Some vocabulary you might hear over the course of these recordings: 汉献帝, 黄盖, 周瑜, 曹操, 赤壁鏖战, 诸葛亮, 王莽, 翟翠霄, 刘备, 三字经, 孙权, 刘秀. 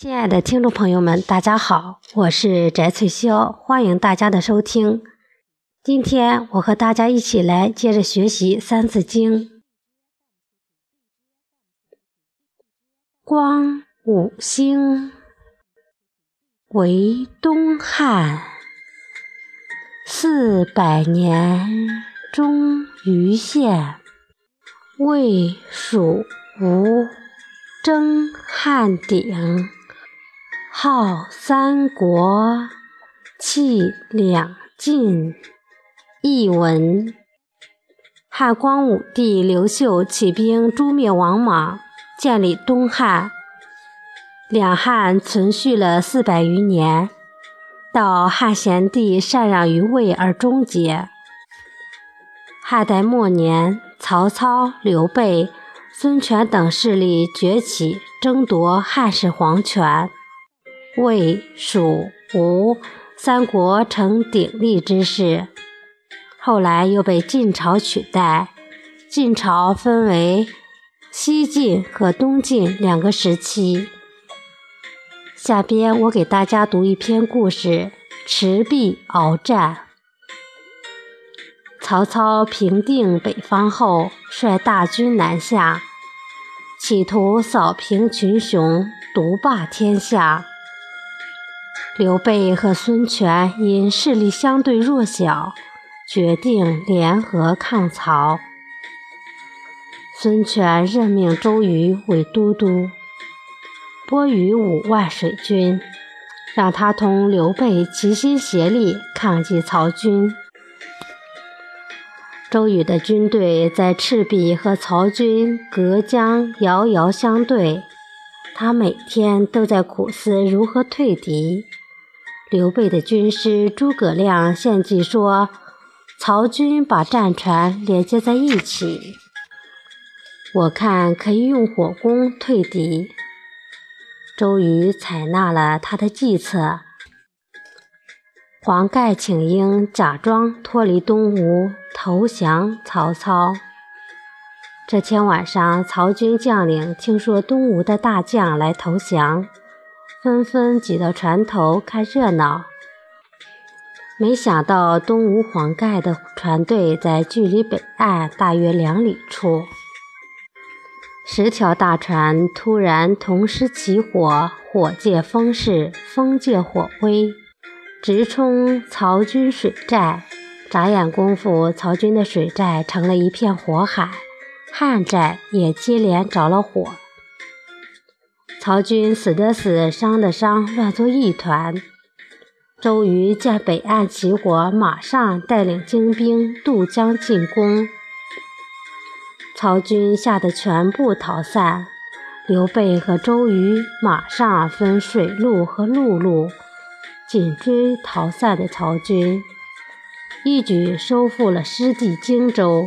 亲爱的听众朋友们，大家好，我是翟翠霄，欢迎大家的收听。今天我和大家一起来接着学习《三字经》。光五星，为东汉，400年终于现，魏蜀吴争汉鼎，号三国，气两晋。译文：汉光武帝刘秀起兵诛灭王莽，建立东汉。两汉存续了400余年，到汉献帝禅让于魏而终结。汉代末年，曹操、刘备、孙权等势力崛起，争夺汉室皇权。魏、蜀、吴三国成鼎立之势，后来又被晋朝取代。晋朝分为西晋和东晋2个时期。下边我给大家读一篇故事：持璧鏖战。曹操平定北方后，率大军南下，企图扫平群雄，独霸天下。刘备和孙权因势力相对弱小，决定联合抗曹。孙权任命周瑜为都督，拨予5万水军，让他同刘备齐心协力抗击曹军。周瑜的军队在赤壁和曹军隔江遥遥相对，他每天都在苦思如何退敌。刘备的军师诸葛亮献计说，曹军把战船连接在一起，我看可以用火攻退敌。周瑜采纳了他的计策，黄盖请缨，假装脱离东吴，投降曹操。这天晚上，曹军将领听说东吴的大将来投降，纷纷挤到船头看热闹。没想到东吴黄盖的船队在距离北岸大约2里处，10条大船突然同时起火，火借风势，风借火威，直冲曹军水寨。眨眼功夫，曹军的水寨成了一片火海，汉寨也接连着了火。曹军死的死，伤的伤，乱作一团。周瑜见北岸起火，马上带领精兵渡江进攻，曹军吓得全部逃散。刘备和周瑜马上分水路和陆路紧追逃散的曹军，一举收复了失地荆州。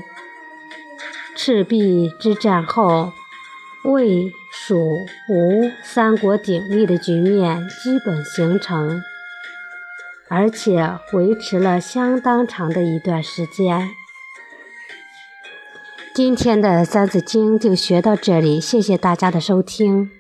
赤壁之战后，魏、蜀、吴三国鼎立的局面基本形成，而且维持了相当长的一段时间。今天的《三字经》就学到这里，谢谢大家的收听。